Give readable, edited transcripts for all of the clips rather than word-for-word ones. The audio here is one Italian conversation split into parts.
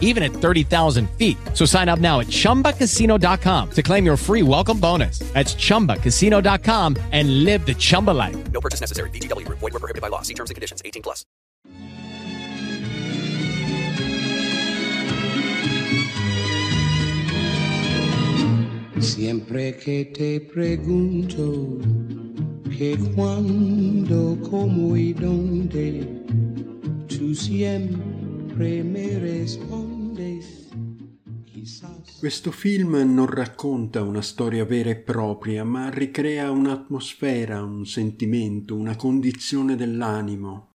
even at 30,000 feet. So sign up now at ChumbaCasino.com to claim your free welcome bonus. That's ChumbaCasino.com and live the Chumba life. No purchase necessary. VGW Group. Void where prohibited by law. See terms and conditions. 18+. Siempre que te pregunto que cuando, cómo y dónde, tú siempre me respondes. Questo film non racconta una storia vera e propria, ma ricrea un'atmosfera, un sentimento, una condizione dell'animo.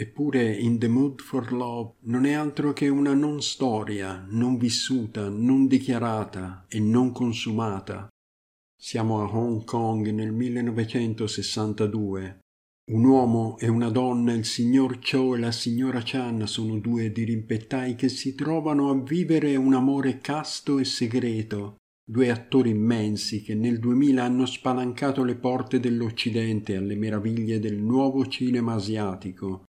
Eppure In The Mood for Love non è altro che una non storia, non vissuta, non dichiarata e non consumata. Siamo a Hong Kong nel 1962. Un uomo e una donna, il signor Cho e la signora Chan, sono due dirimpettai che si trovano a vivere un amore casto e segreto, due attori immensi che nel 2000 hanno spalancato le porte dell'Occidente alle meraviglie del nuovo cinema asiatico.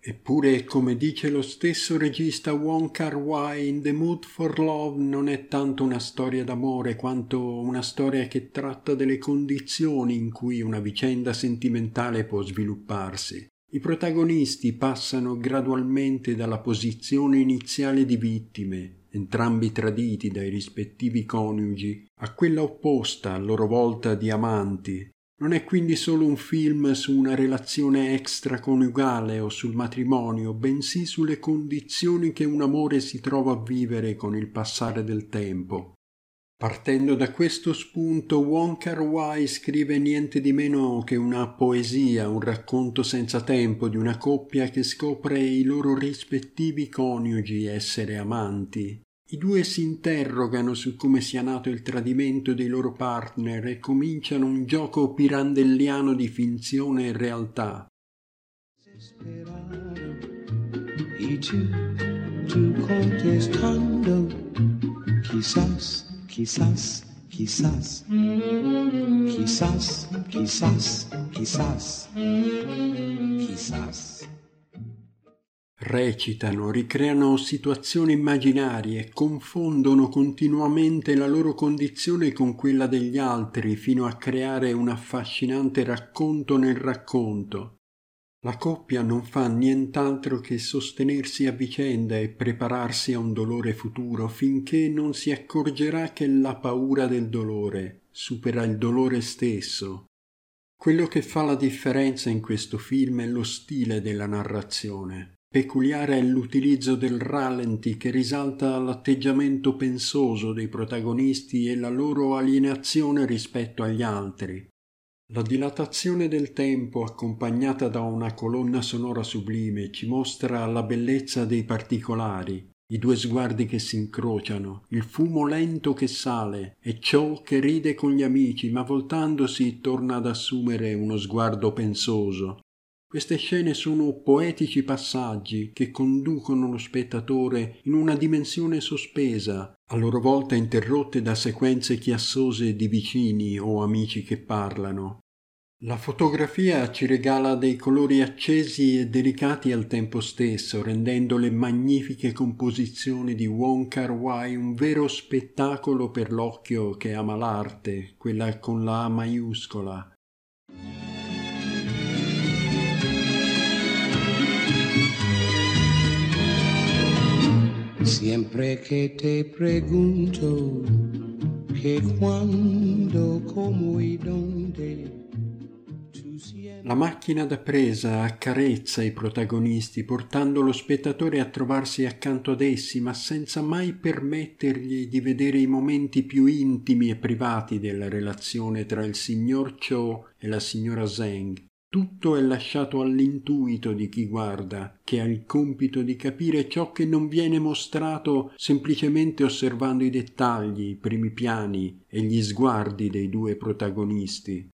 Eppure, come dice lo stesso regista Wong Kar Wai, In The Mood for Love non è tanto una storia d'amore quanto una storia che tratta delle condizioni in cui una vicenda sentimentale può svilupparsi. I protagonisti passano gradualmente dalla posizione iniziale di vittime, entrambi traditi dai rispettivi coniugi, a quella opposta, a loro volta di amanti. Non è quindi solo un film su una relazione extraconiugale o sul matrimonio, bensì sulle condizioni che un amore si trova a vivere con il passare del tempo. Partendo da questo spunto, Wong Kar Wai scrive niente di meno che una poesia, un racconto senza tempo di una coppia che scopre i loro rispettivi coniugi essere amanti. I due si interrogano su come sia nato il tradimento dei loro partner e cominciano un gioco pirandelliano di finzione e realtà. Quizás, quizás, quizás, quizás, quizás, quizás, quizás. Recitano, ricreano situazioni immaginarie, confondono continuamente la loro condizione con quella degli altri fino a creare un affascinante racconto nel racconto. La coppia non fa nient'altro che sostenersi a vicenda e prepararsi a un dolore futuro finché non si accorgerà che la paura del dolore supera il dolore stesso. Quello che fa la differenza in questo film è lo stile della narrazione. Peculiare è l'utilizzo del rallenti che risalta l'atteggiamento pensoso dei protagonisti e la loro alienazione rispetto agli altri. La dilatazione del tempo, accompagnata da una colonna sonora sublime, ci mostra la bellezza dei particolari, i due sguardi che si incrociano, il fumo lento che sale e Cho che ride con gli amici ma voltandosi torna ad assumere uno sguardo pensoso. Queste scene sono poetici passaggi che conducono lo spettatore in una dimensione sospesa, a loro volta interrotte da sequenze chiassose di vicini o amici che parlano. La fotografia ci regala dei colori accesi e delicati al tempo stesso, rendendo le magnifiche composizioni di Wong Kar Wai un vero spettacolo per l'occhio che ama l'arte, quella con la A maiuscola. Siempre que te pregunto que cuando, cómo y dónde. La macchina da presa accarezza i protagonisti, portando lo spettatore a trovarsi accanto ad essi, ma senza mai permettergli di vedere i momenti più intimi e privati della relazione tra il signor Cho e la signora Zeng. Tutto è lasciato all'intuito di chi guarda, che ha il compito di capire ciò che non viene mostrato semplicemente osservando i dettagli, i primi piani e gli sguardi dei due protagonisti.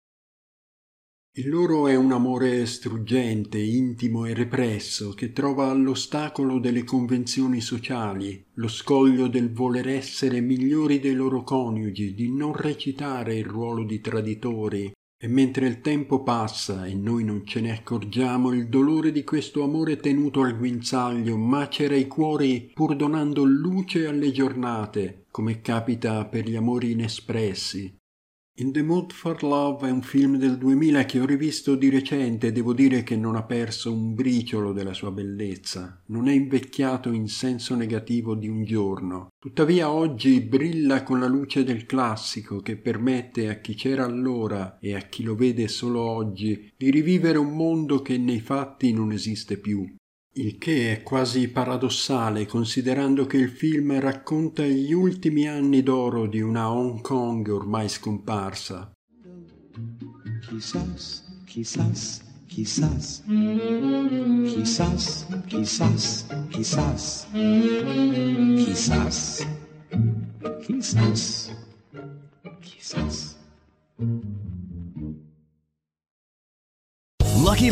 Il loro è un amore struggente, intimo e represso, che trova l'ostacolo delle convenzioni sociali, lo scoglio del voler essere migliori dei loro coniugi, di non recitare il ruolo di traditori. E mentre il tempo passa e noi non ce ne accorgiamo, il dolore di questo amore tenuto al guinzaglio macera i cuori pur donando luce alle giornate, come capita per gli amori inespressi. In The Mood for Love è un film del 2000 che ho rivisto di recente e devo dire che non ha perso un briciolo della sua bellezza. Non è invecchiato in senso negativo di un giorno. Tuttavia oggi brilla con la luce del classico che permette a chi c'era allora e a chi lo vede solo oggi di rivivere un mondo che nei fatti non esiste più. Il che è quasi paradossale considerando che il film racconta gli ultimi anni d'oro di una Hong Kong ormai scomparsa. Quizás, quizás, quizás. Quizás, quizás, quizás. Quizás, quizás, quizás. Lucky